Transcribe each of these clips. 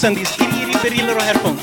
tricks on these itty, itty, bitty little headphones.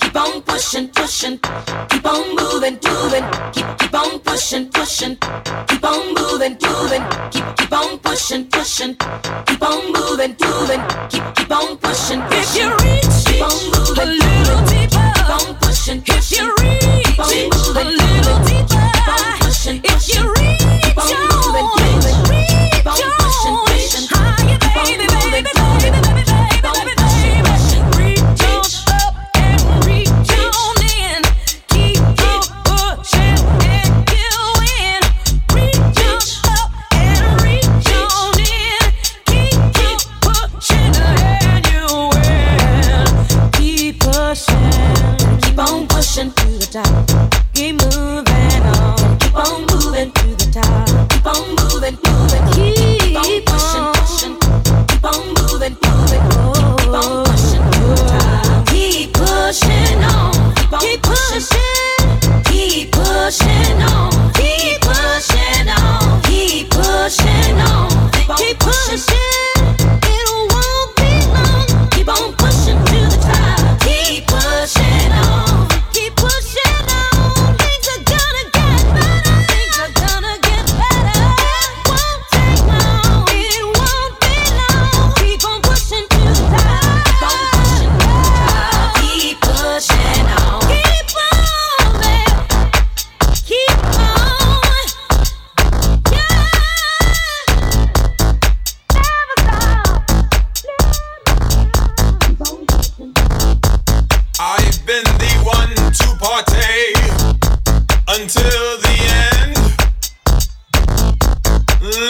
Keep on pushing to the top. Keep moving. Keep pushing, it won't be long. Keep on pushing to the top. Keep pushing on. Keep pushing on. Things are gonna get better. Things are gonna get better. It won't take long. It won't be long. Keep on pushing to the top. Keep on pushing to the top. Keep pushing on. Keep on, baby. Keep on. I've been the one to partake until the end.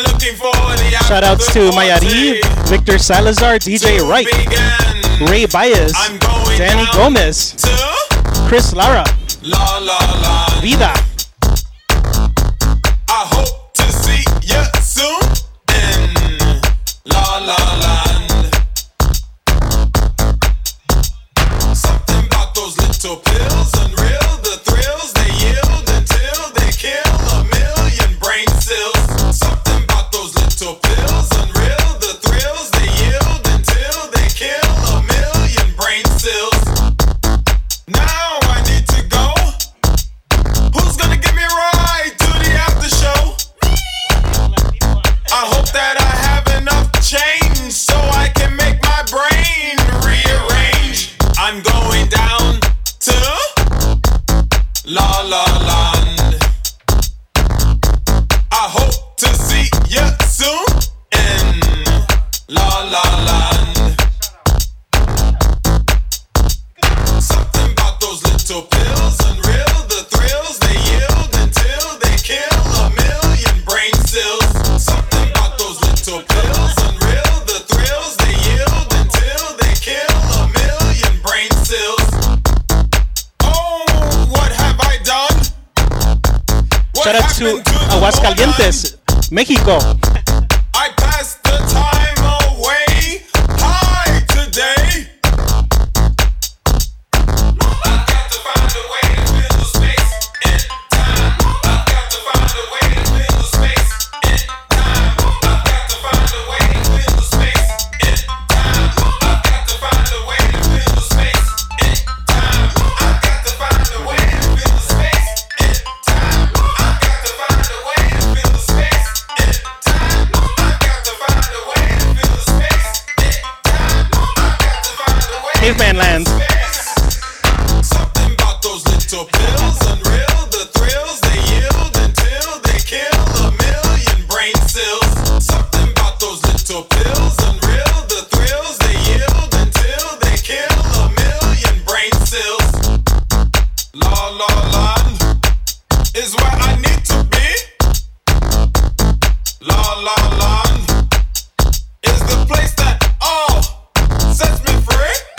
Looking for the after. Shout outs to Mayari, Victor Salazar, DJ Wright, Ray Baez, Danny Gomez, Chris Lara, Vida. I hope to see you soon in La La Land. Something about those little pills, unreal, the thrills they yield until they kill a million brain cells. Something about those little pills, unreal, the thrills they yield until they kill a million brain cells. Now I need to go. Who's gonna give me a ride to the after show? I hope that I have enough change so I can make my brain rearrange. I'm going down to La La Land. I hope to see you soon in La La Land. Something about those little pills, unreal, the thrills they yield until they kill a million brain cells. Something about those little pills, unreal, the thrills they yield until they kill a million brain cells. Oh, what have I done? What Shout out to happened the Aguascalientes, Mexico. I passed the time away high today. I've got to find a way to fill the space in time. I've got to find a way to fill the space in time. I've got to find a way to fill the space in time. I've got to find a way to fill the space in time. I've got to find a way to fill the space in time. I've got to find a way to fill the space in time. I've got to find a way to fill the space in time. I've got to find a way to Caveman Land. Something about those little pills, unreal, the thrills they yield until they kill a million brain cells. Something about those little pills, unreal, the thrills they yield until they kill a million brain cells. La La Land is where I need to be. La La Land is the place that all sets me free.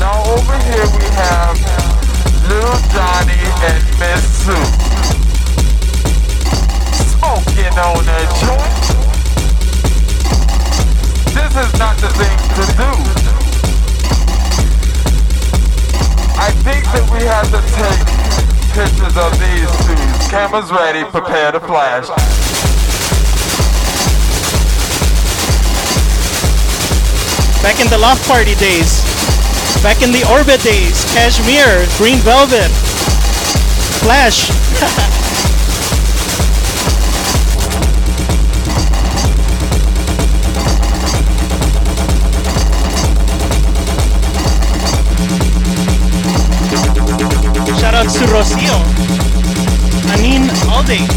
Now over here we have Lil Johnny and Miss Sue smoking on a joint. This is not the thing to do. I think that we have to take pictures of these two. Cameras ready, prepare to flash. Back in the loft party days, back in the orbit days, Cashmere, Green Velvet, Flash. Shout out to Rocio Anin Alde.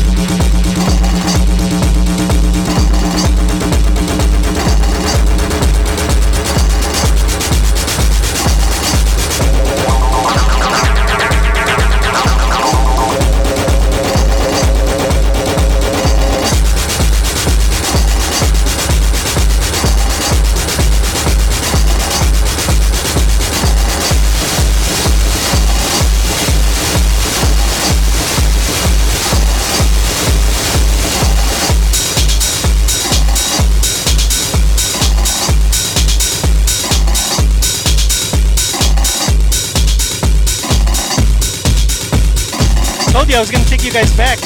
you, I was gonna take you guys back.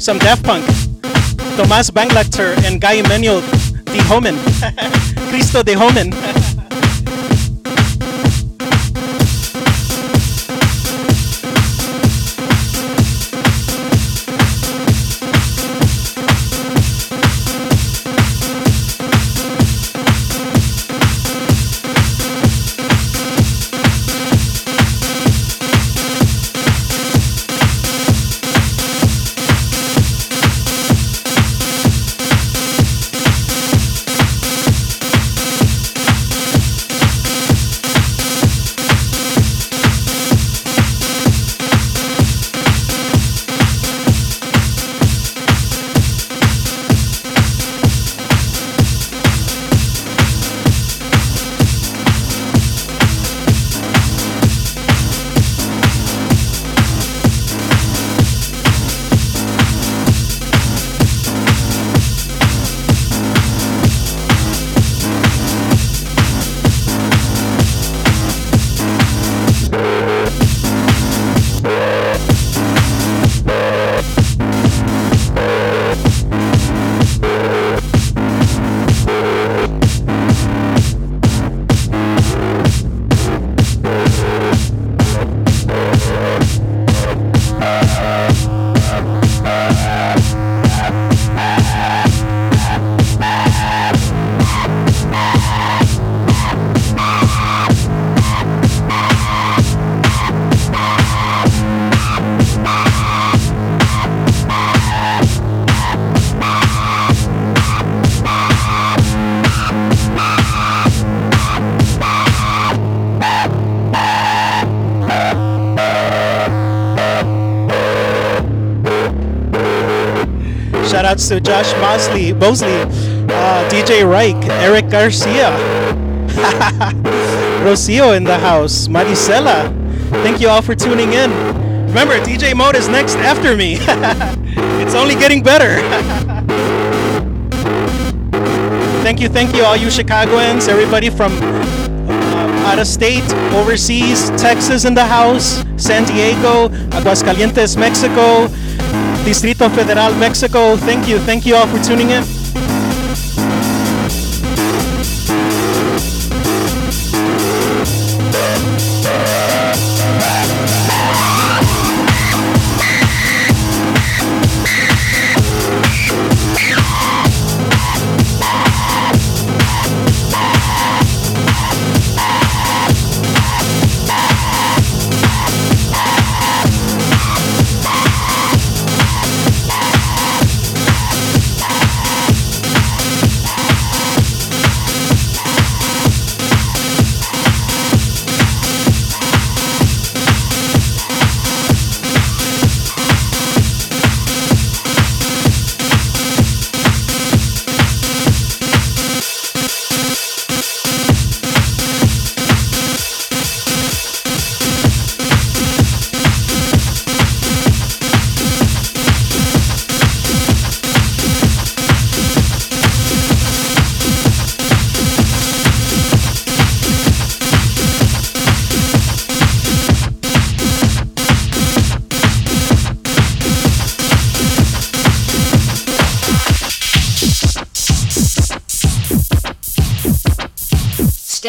Some Daft Punk, Tomás Bangalter, and Guy Manuel de Homen, Cristo de Homen. Shouts to Josh Bosley, DJ Reich, Eric Garcia, Rocio in the house, Maricela. Thank you all for tuning in. Remember, DJ Mode is next after me. It's only getting better. Thank you all you Chicagoans, everybody from out of state, overseas, Texas in the house, San Diego, Aguascalientes, Mexico, Distrito Federal, Mexico. Thank you all for tuning in.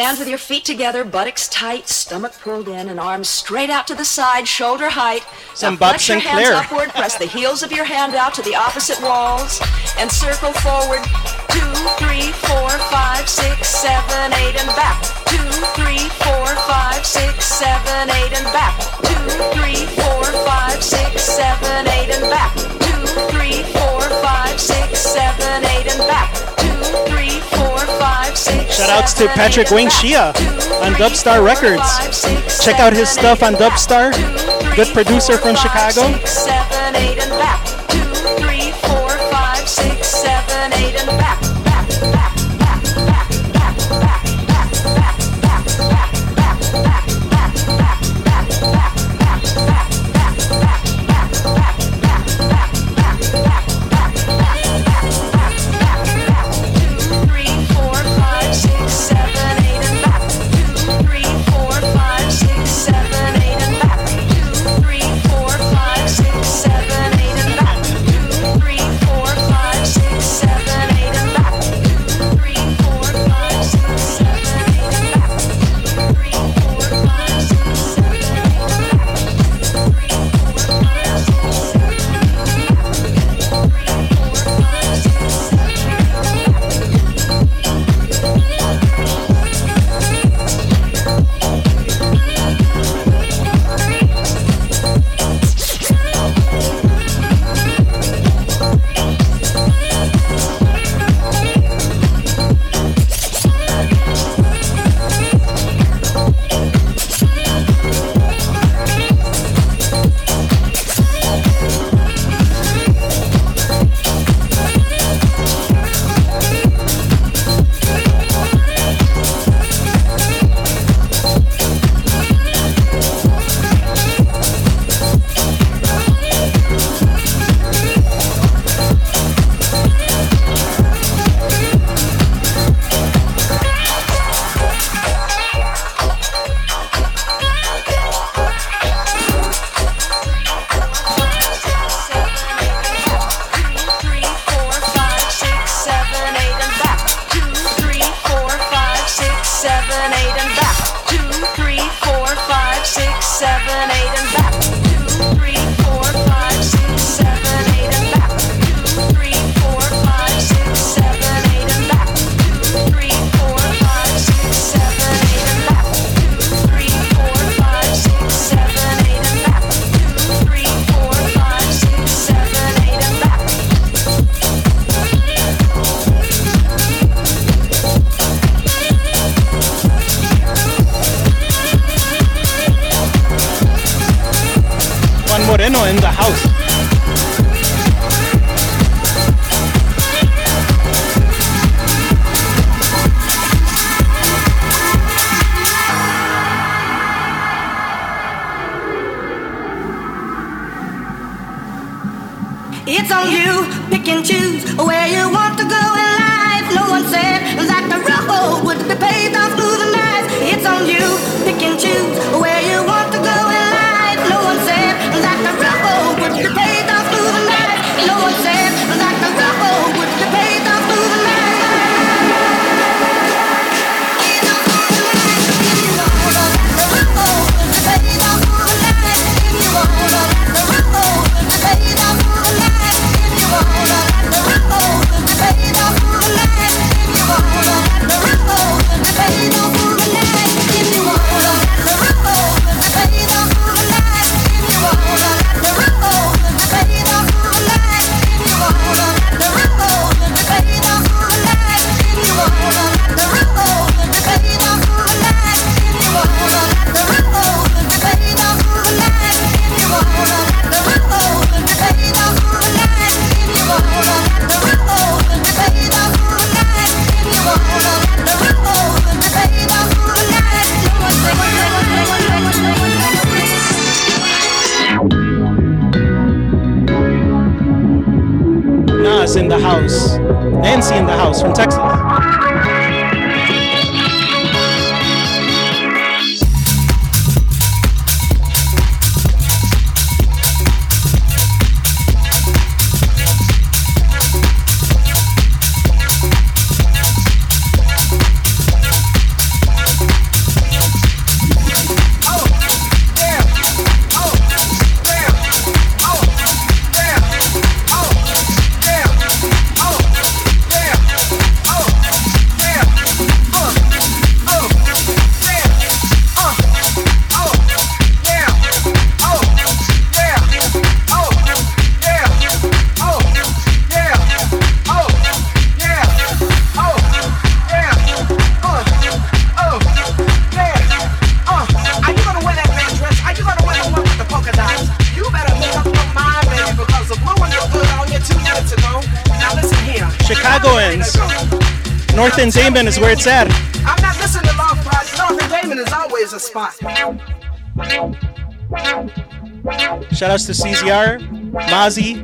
Stand with your feet together, buttocks tight, stomach pulled in, and arms straight out to the side, shoulder height. Some Bob Sinclair. Flex your hands upward, press the heels of your hand out to the opposite walls, and circle forward. 2, 3, 4, 5, 6, 7, 8, and back. 2, 3, 4, 5, 6, 7, 8, and back. 2, 3, 4, 5, 6, 7, 8, and back. 2, 3, 4, 5, 6, 7, 8, and back. 2, 3, 4, 5, 6. Shoutouts to Patrick Wayne Shia on Dubstar Records. Check out his stuff on Dubstar. Good producer from Chicago. 6, 7, 8, and back. 2, 3, 4, 5, 6, 7, 8, and back. North End Damon is where it's at. I'm not listening to law parties. North End Damon is always a spot. Shout outs to CZR, Mazi.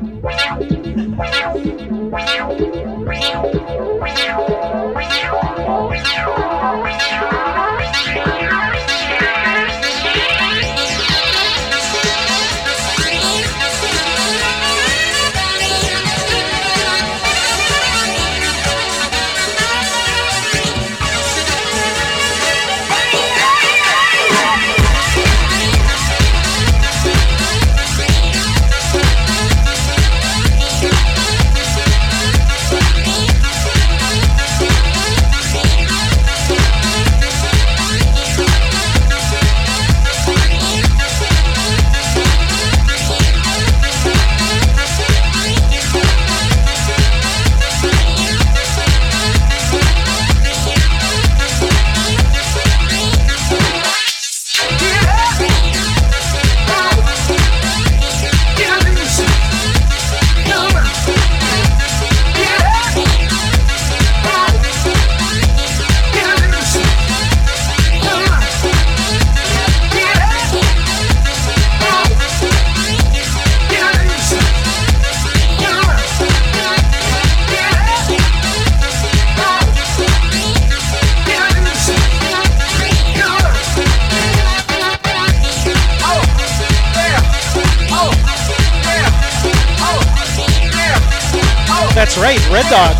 That's right, Red Dog.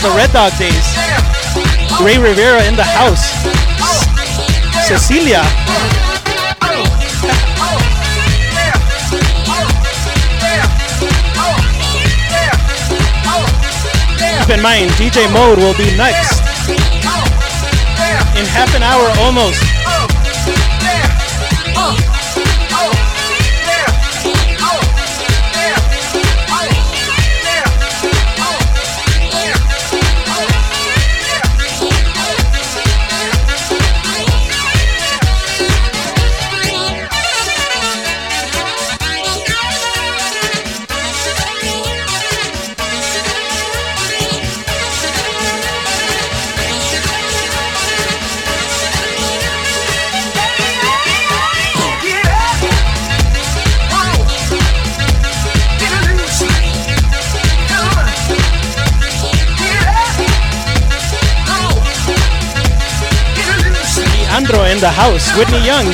The Red Dog days. Ray Rivera in the house. Cecilia. Keep in mind, DJ Mode will be next. In half an hour almost. In the house, Whitney Young.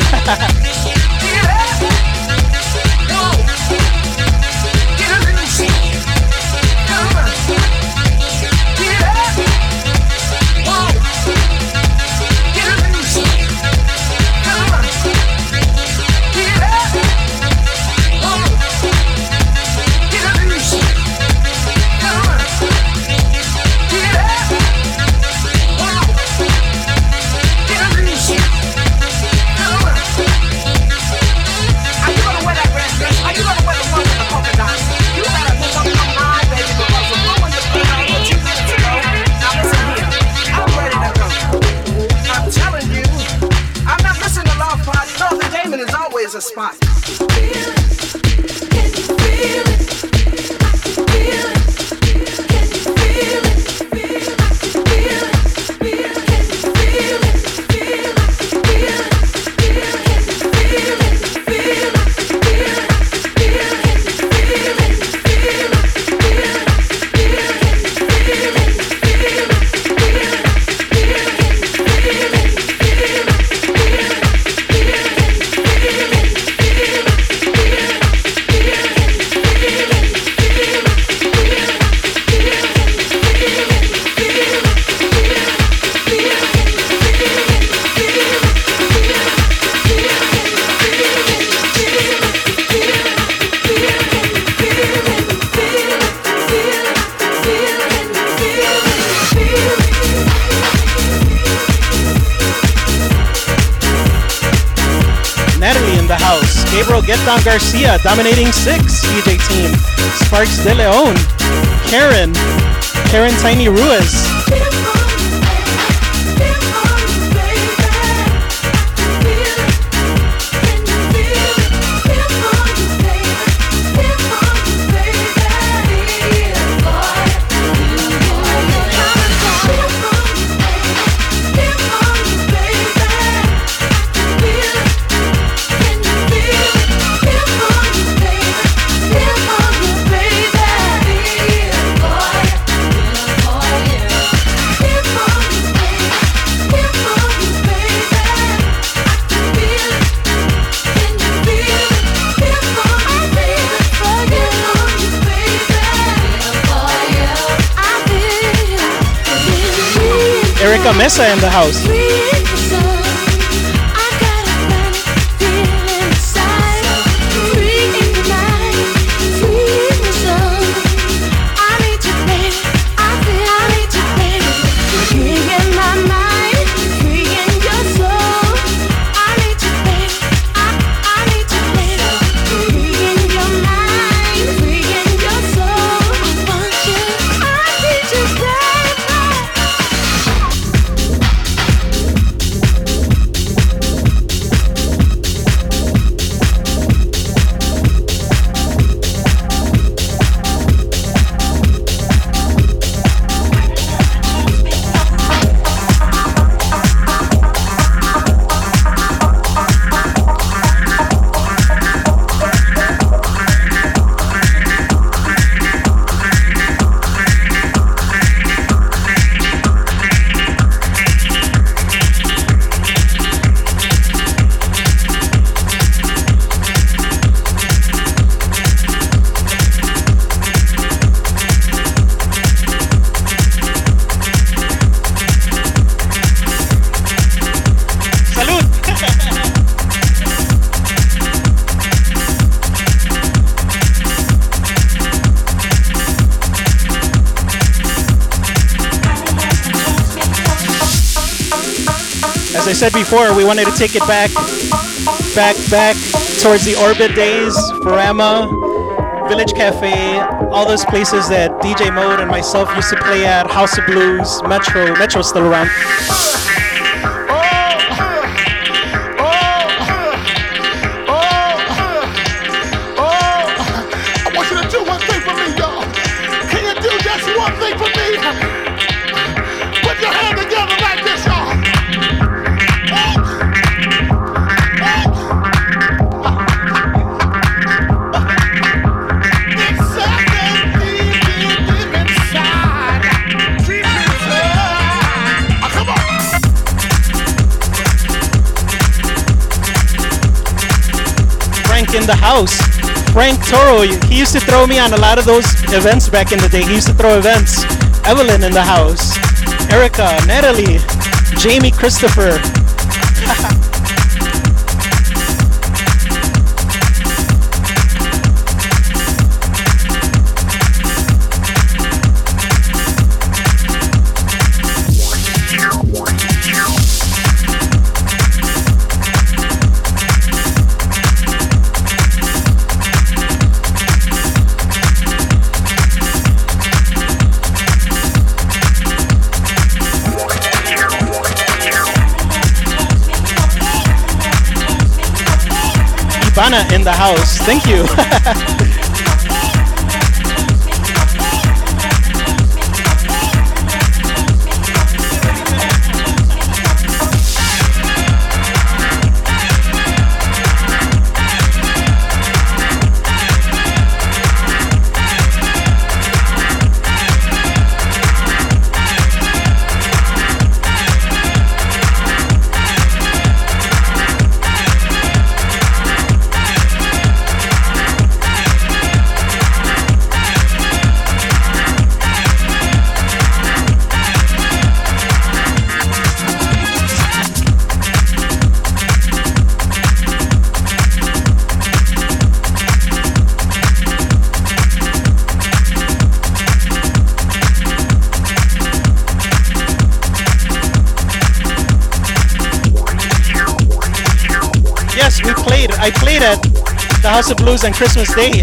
Garcia, Dominating Six, DJ Team, Sparks De Leon, Karen Tiny Ruiz. Mesa in the house. As I said before, we wanted to take it back towards the Orbit days, Furama, Village Cafe, all those places that DJ Mode and myself used to play at, House of Blues, Metro. Metro's still around. The house. Frank Toro, he used to throw me on a lot of those events back in the day. He used to throw events. Evelyn in the house. Erica, Natalie, Jamie Christopher. Ivana in the house. Thank you. I played at the House of Blues on Christmas Day.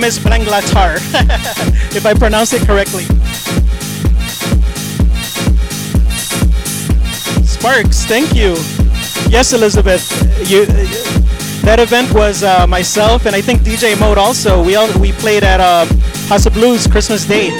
Gomez Bangalter, if I pronounce it correctly. Sparks, thank you. Yes, Elizabeth, that event was myself and I think DJ Mode also. We played at House of Blues Christmas Day.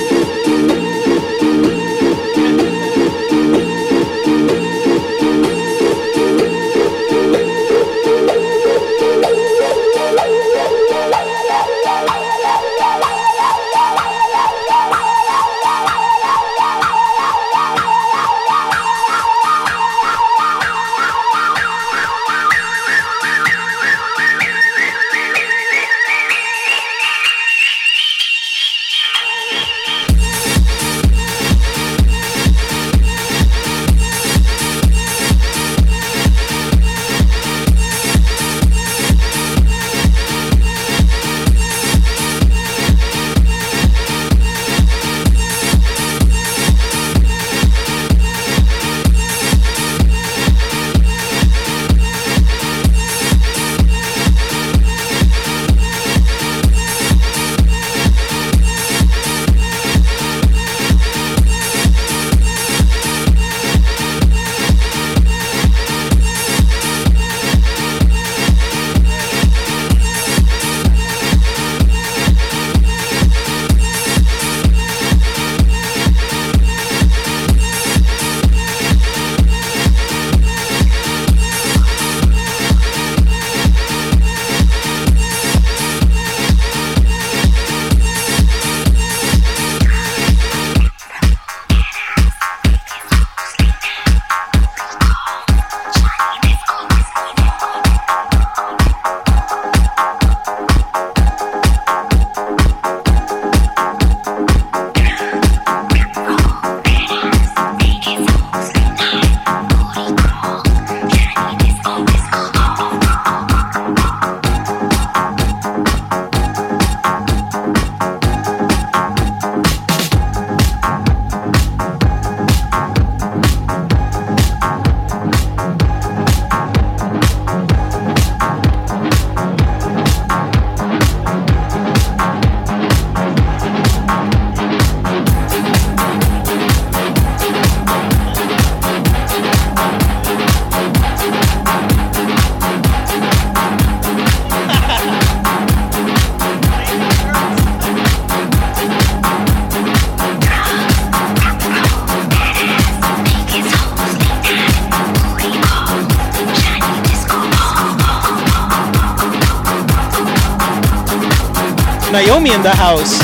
Naomi in the house,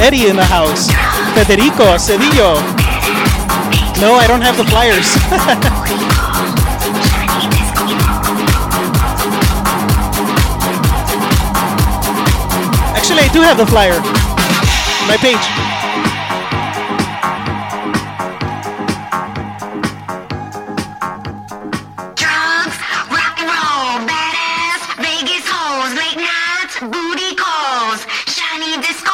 Eddie in the house, Federico, Cedillo. No, I don't have the flyers. Actually, I do have the flyer, my page. Drugs, rock and roll, badass, Vegas hoes, late nights, booty calls, shiny disco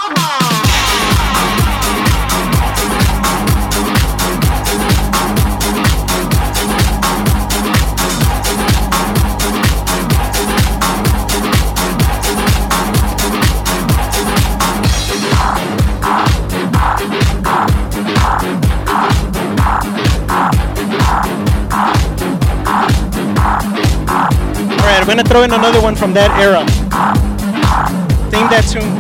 I'm gonna throw in another one from that era. Name that tune.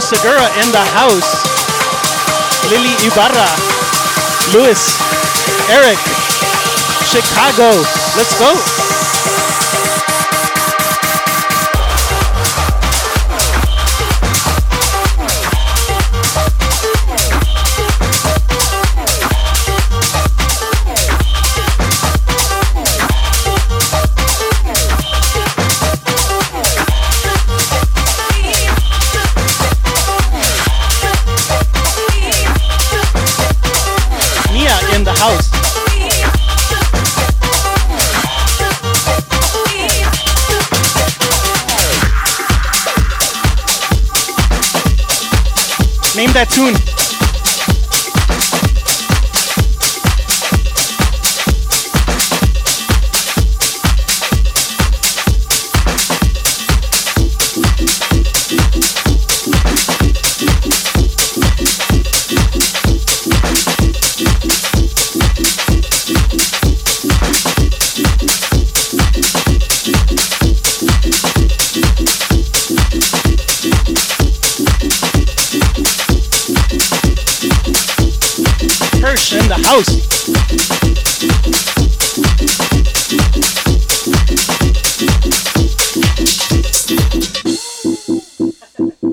Segura in the house, Lily Ibarra, Luis, Eric, Chicago, let's go. That tune.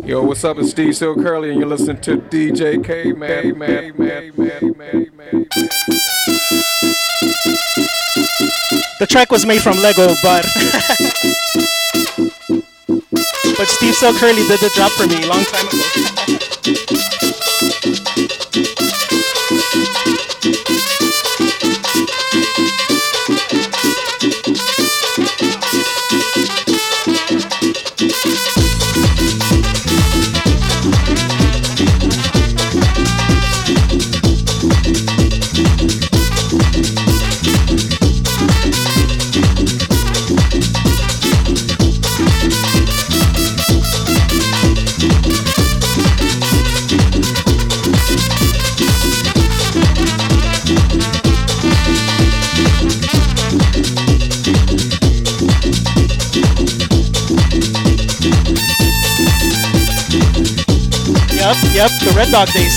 Yo, what's up? It's Steve Silk so Curly, and you're listening to DJ Caveman. The track was made from Lego, but but Steve Silk so Curly did the job for me a long time ago. Yep, the Red Dog days.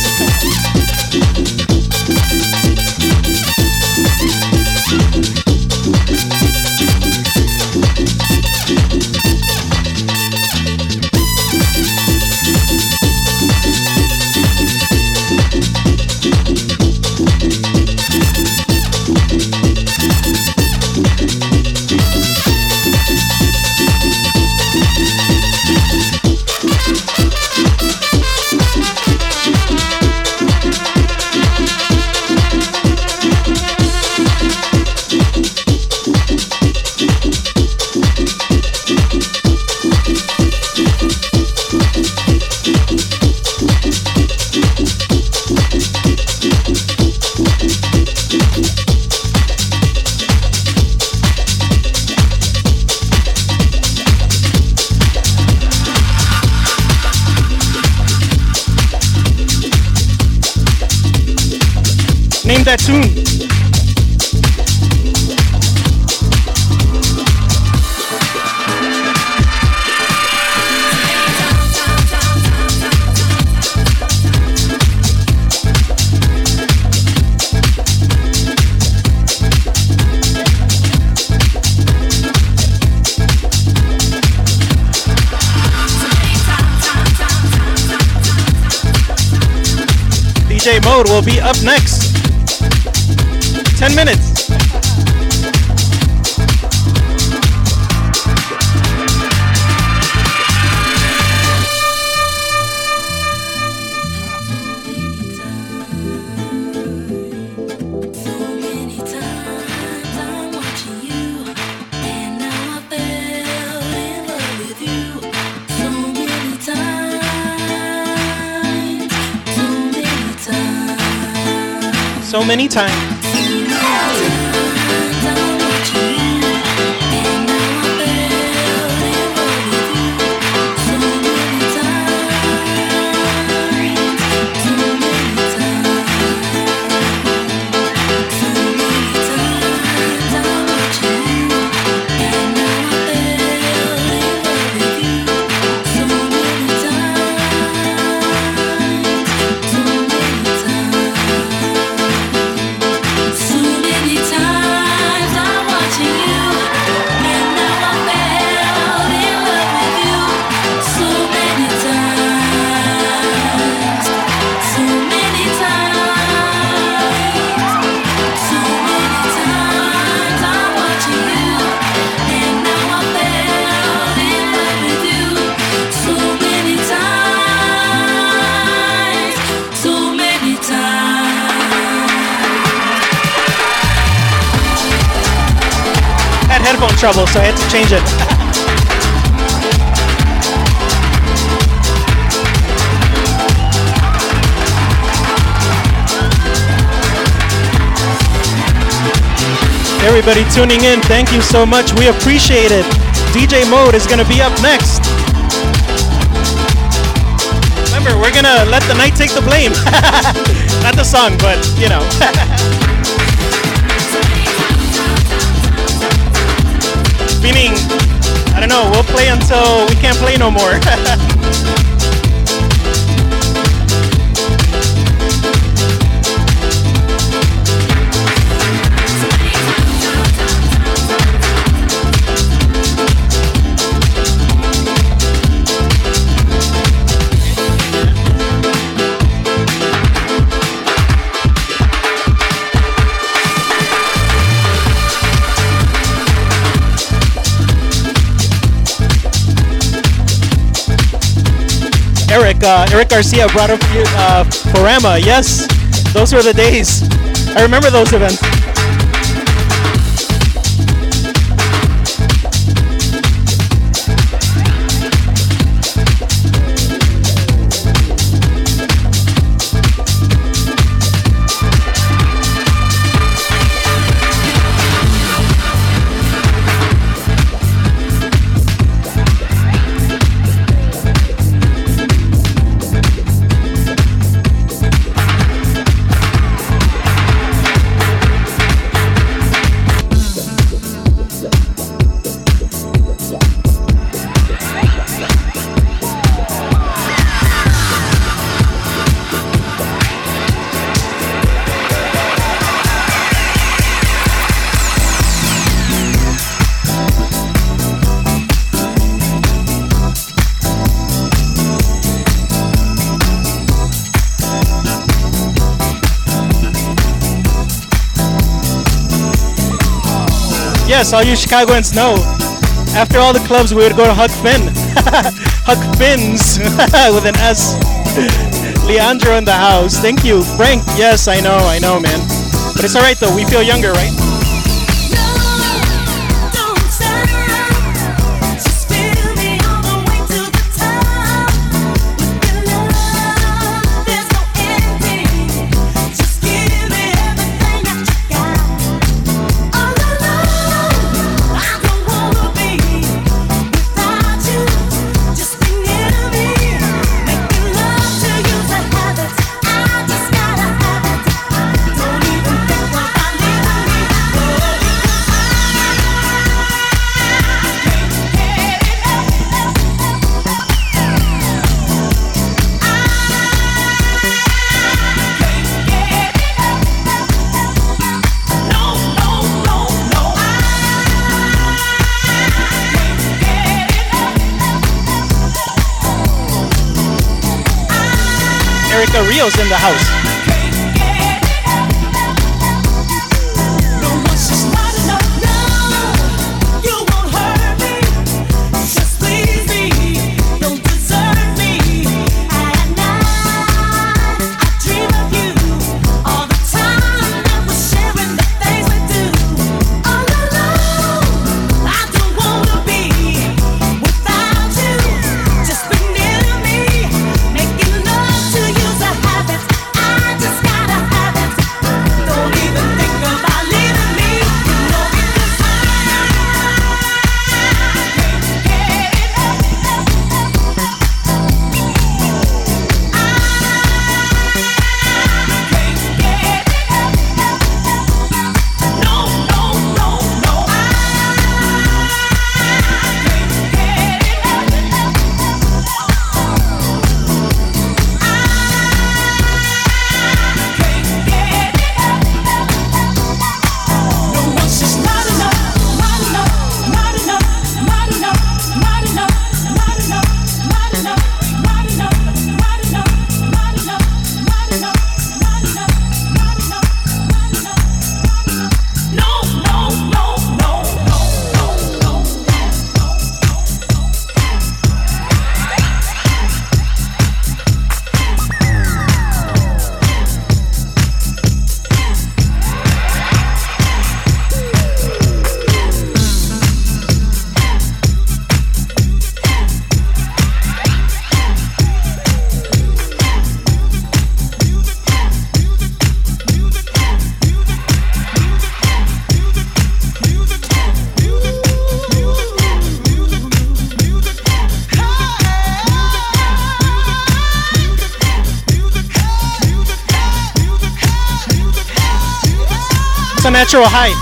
That tune. DJ Mode will be up next. 10 minutes. So many times. Trouble, so I had to change it. Everybody tuning in, thank you so much. We appreciate it. DJ Mode is going to be up next. Remember, we're going to let the night take the blame. Not the song, but you know. Meaning, I don't know, we'll play until we can't play no more. Eric Garcia brought up Furama. Yes, those were the days. I remember those events. Yes, all you Chicagoans know, after all the clubs, we would go to Huck Finn. Huck Finn's with an S. Leandro in the house. Thank you. Frank, yes, I know, man. But it's all right, though. We feel younger, right? Erica Rios in the house. Natural height.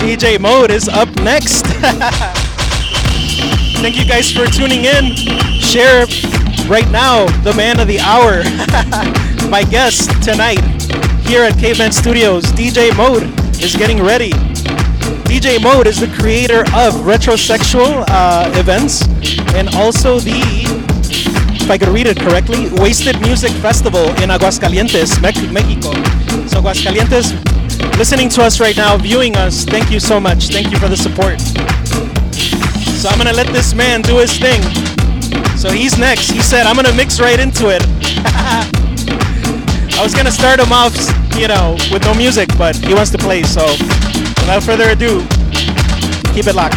DJ Mode is up next. Thank you guys for tuning in. Share right now the man of the hour, my guest tonight here at Caveman Studios. DJ Mode is getting ready. DJ Mode is the creator of retrosexual events and also the if I could read it correctly, Wasted Music Festival in Aguascalientes, Mexico. So Aguascalientes, listening to us right now, viewing us, thank you so much. Thank you for the support. So I'm going to let this man do his thing. So he's next. He said, I'm going to mix right into it. I was going to start him off, you know, with no music, but he wants to play. So without further ado, keep it locked.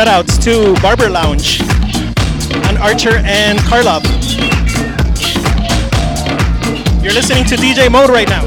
Shoutouts to Barber Lounge and Archer and Karlov. You're listening to DJ Mode right now.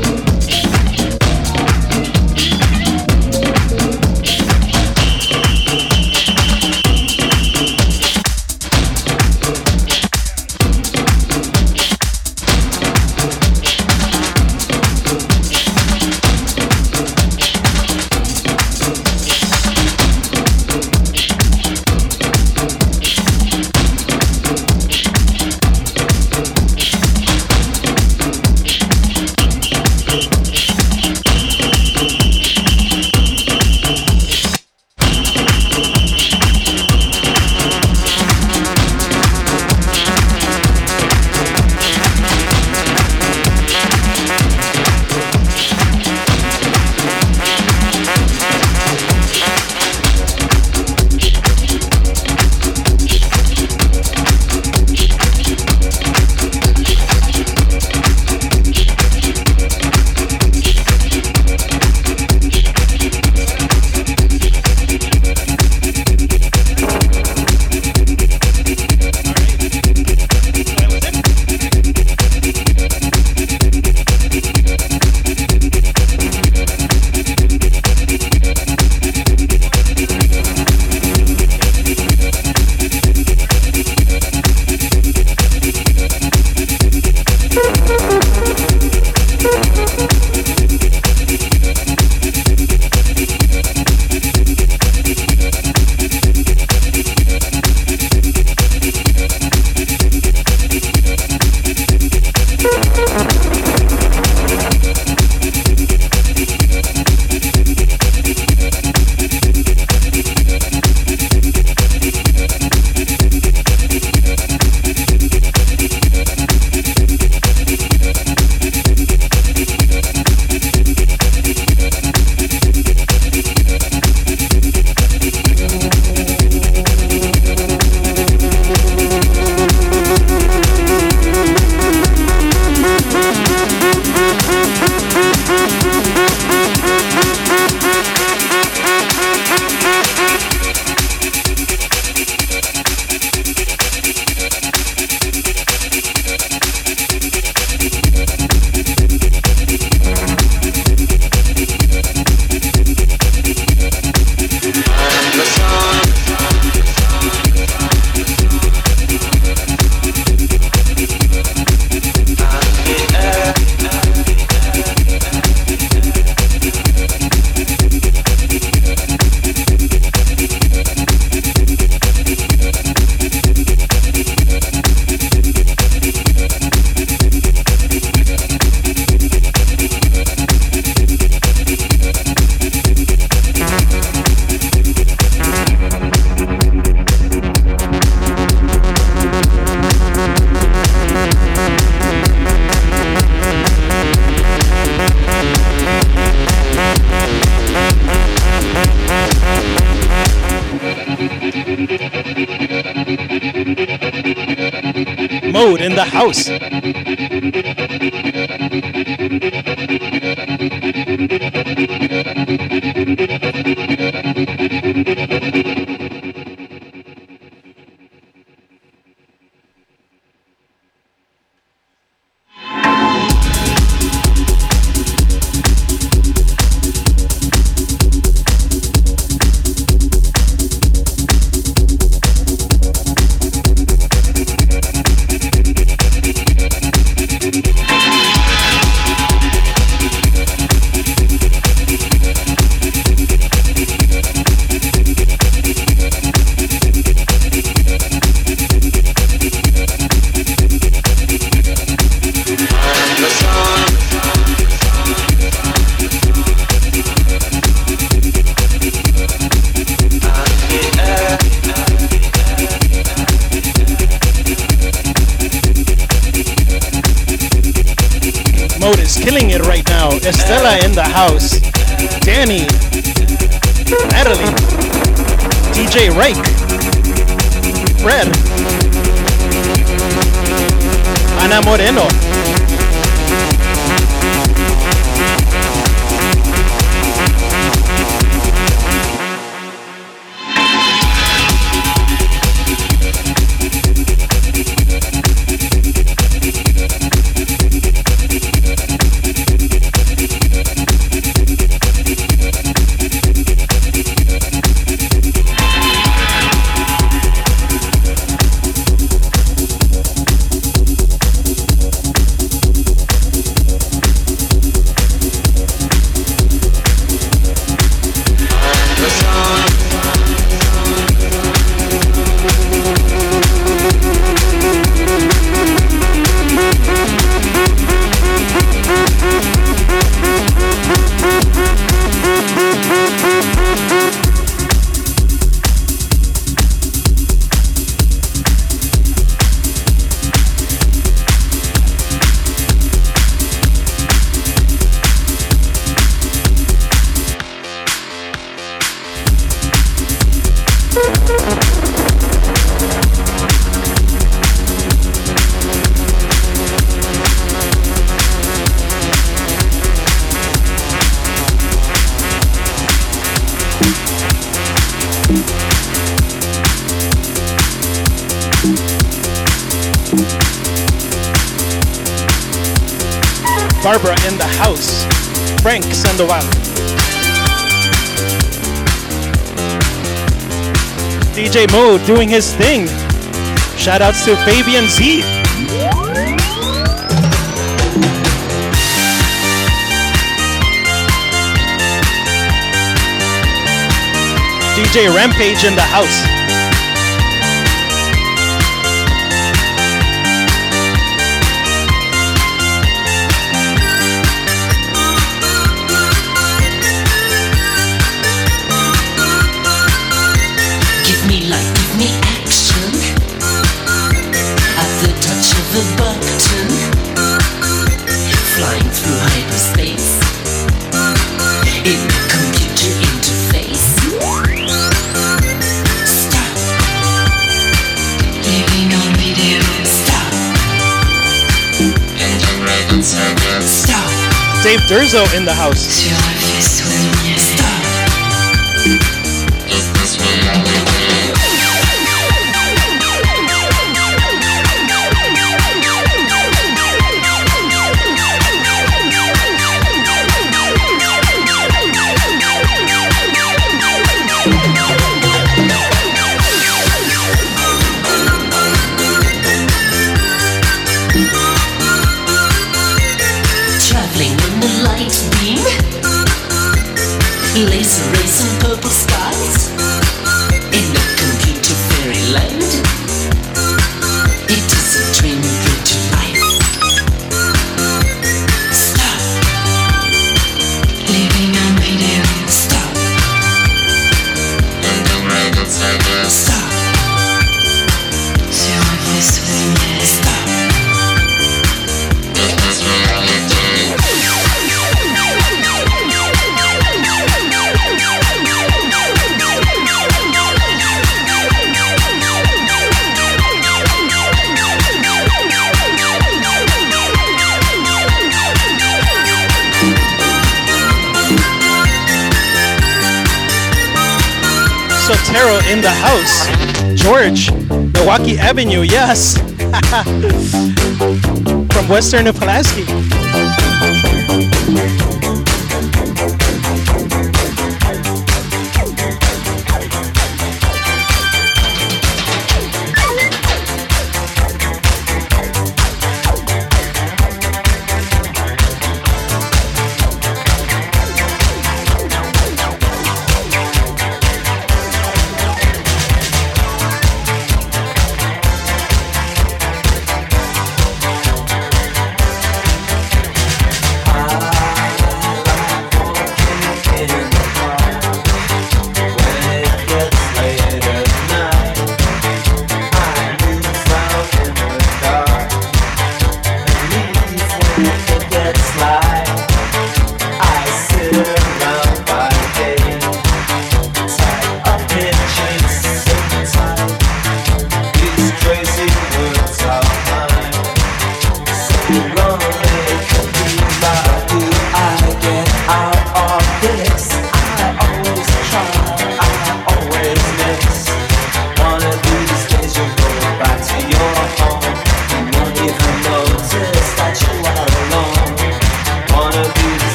In the house. Mode is killing it right now. Estella in the house. Danny. Natalie. DJ Reich. Red. Ana Moreno. Barbara in the house. Frank Sandoval. DJ Mode doing his thing. Shout outs to Fabian Z. DJ Rampage in the house. Dave Durzo in the house. In the house, George, Milwaukee Avenue, yes, from Western to Pulaski.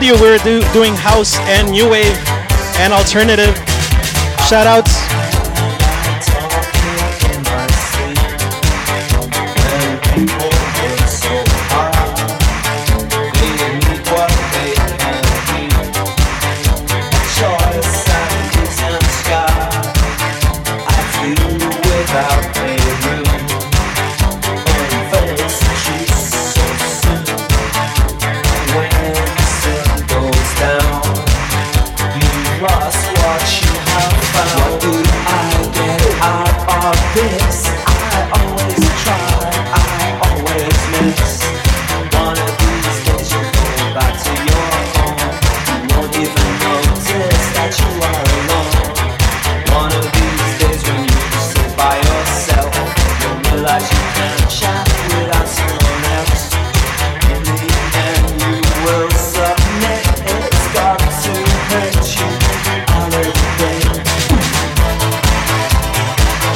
told you we're doing house and new wave and alternative. Shout outs.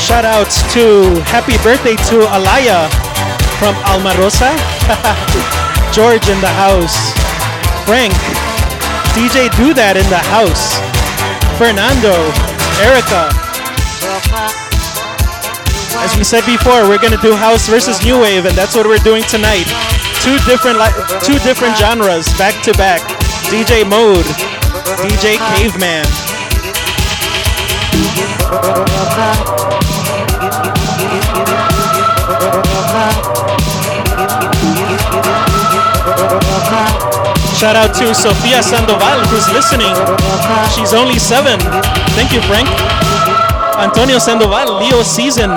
Shout out to happy birthday to Alaya from Almarosa, George in the house, Frank, DJ Do That in the house, Fernando, Erica. As we said before, we're gonna do house versus new wave, and that's what we're doing tonight. Two different genres back to back. DJ Mode, DJ Caveman. Shout out to Sofia Sandoval, who's listening. She's only 7. Thank you, Frank. Antonio Sandoval, Leo season.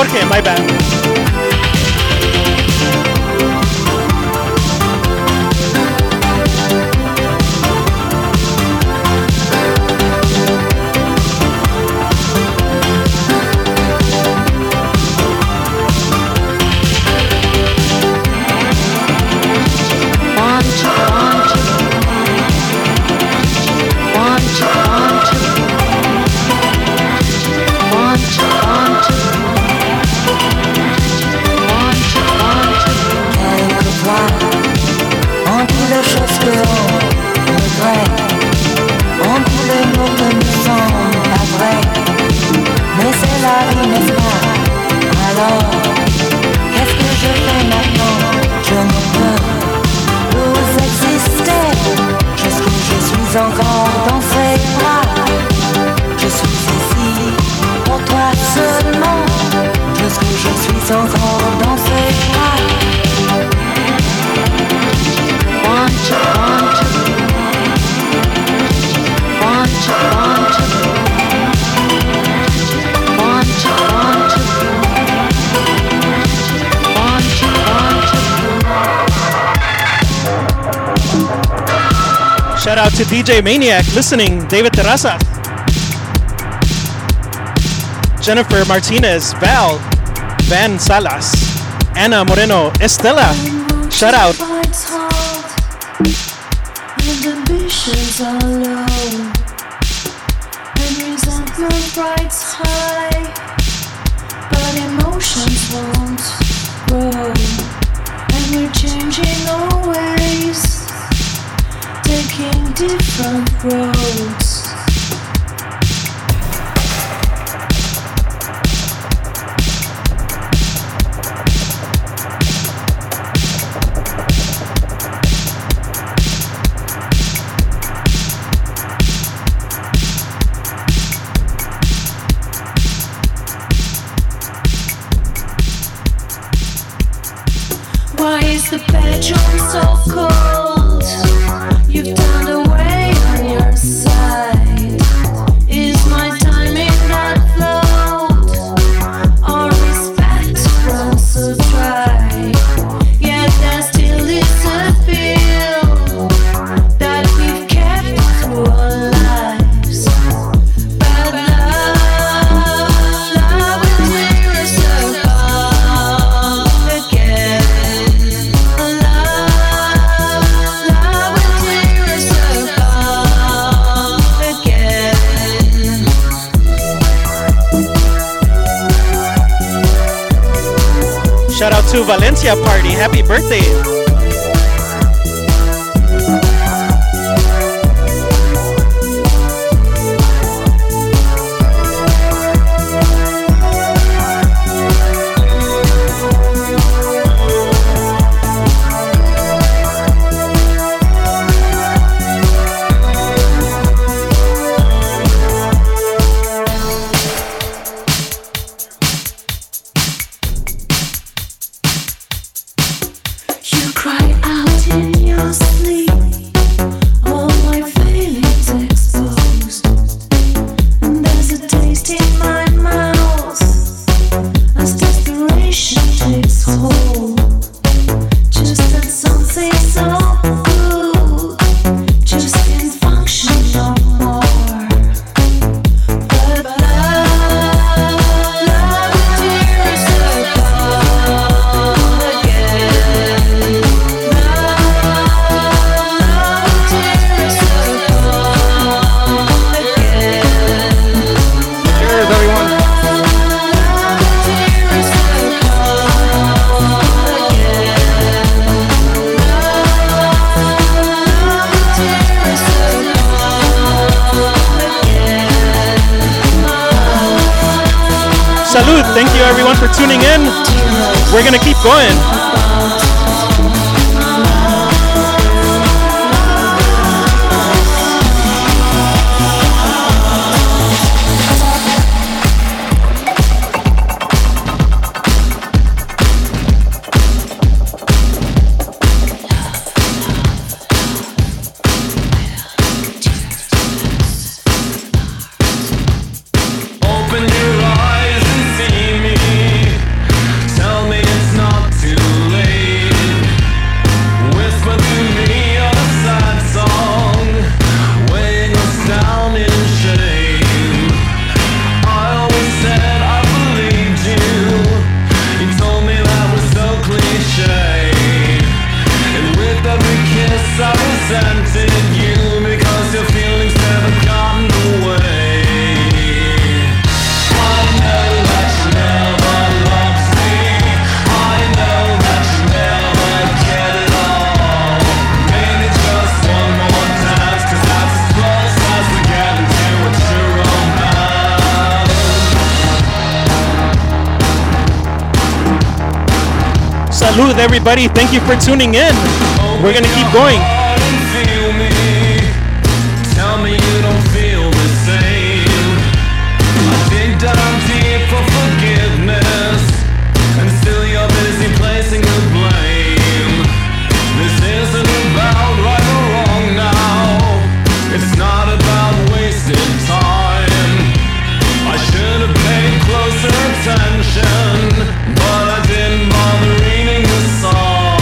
Okay, my bad. Shout out to DJ Maniac listening, David Terraza, Jennifer Martinez, Val, Van Salas, Anna Moreno, Estella. Shout out. Taking different roads. Why is the bedroom so cold? You've turned away on your side. Is my timing not flawed? Our respect runs so dry. Yet there's still this appeal that we've kept through our lives. Bad love. Shout out to Valencia Party. Happy birthday. Everybody, thank you for tuning in. We're gonna keep going. But I didn't bother reading the song.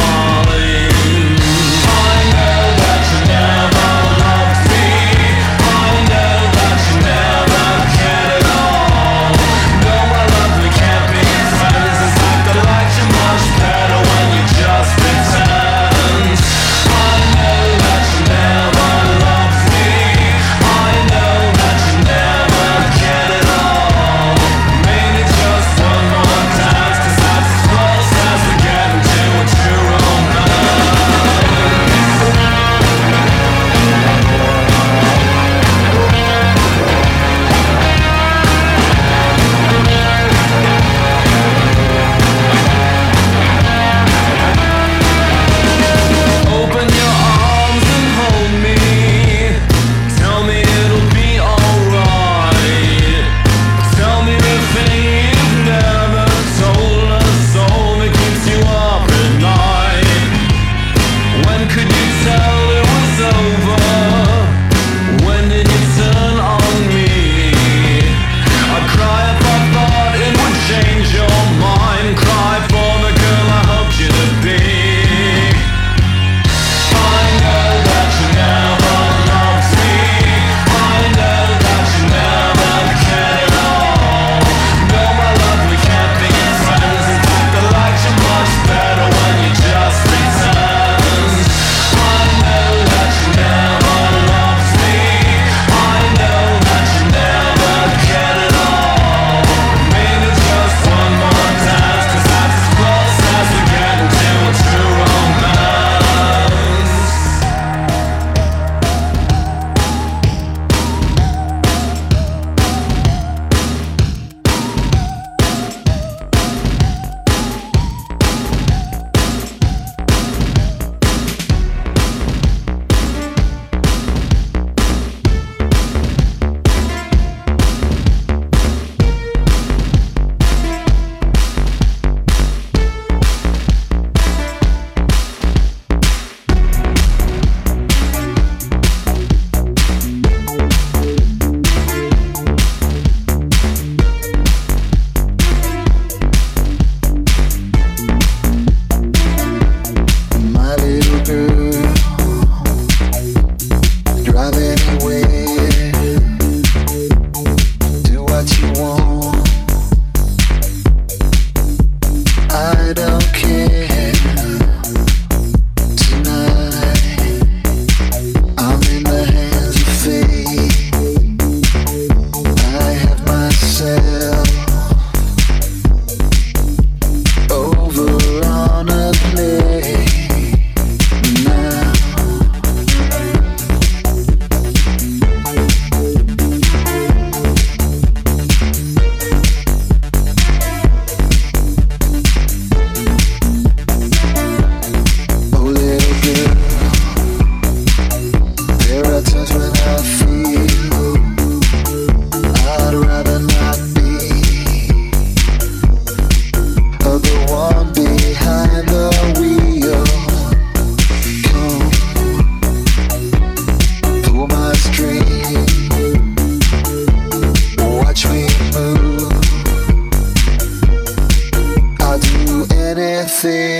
see.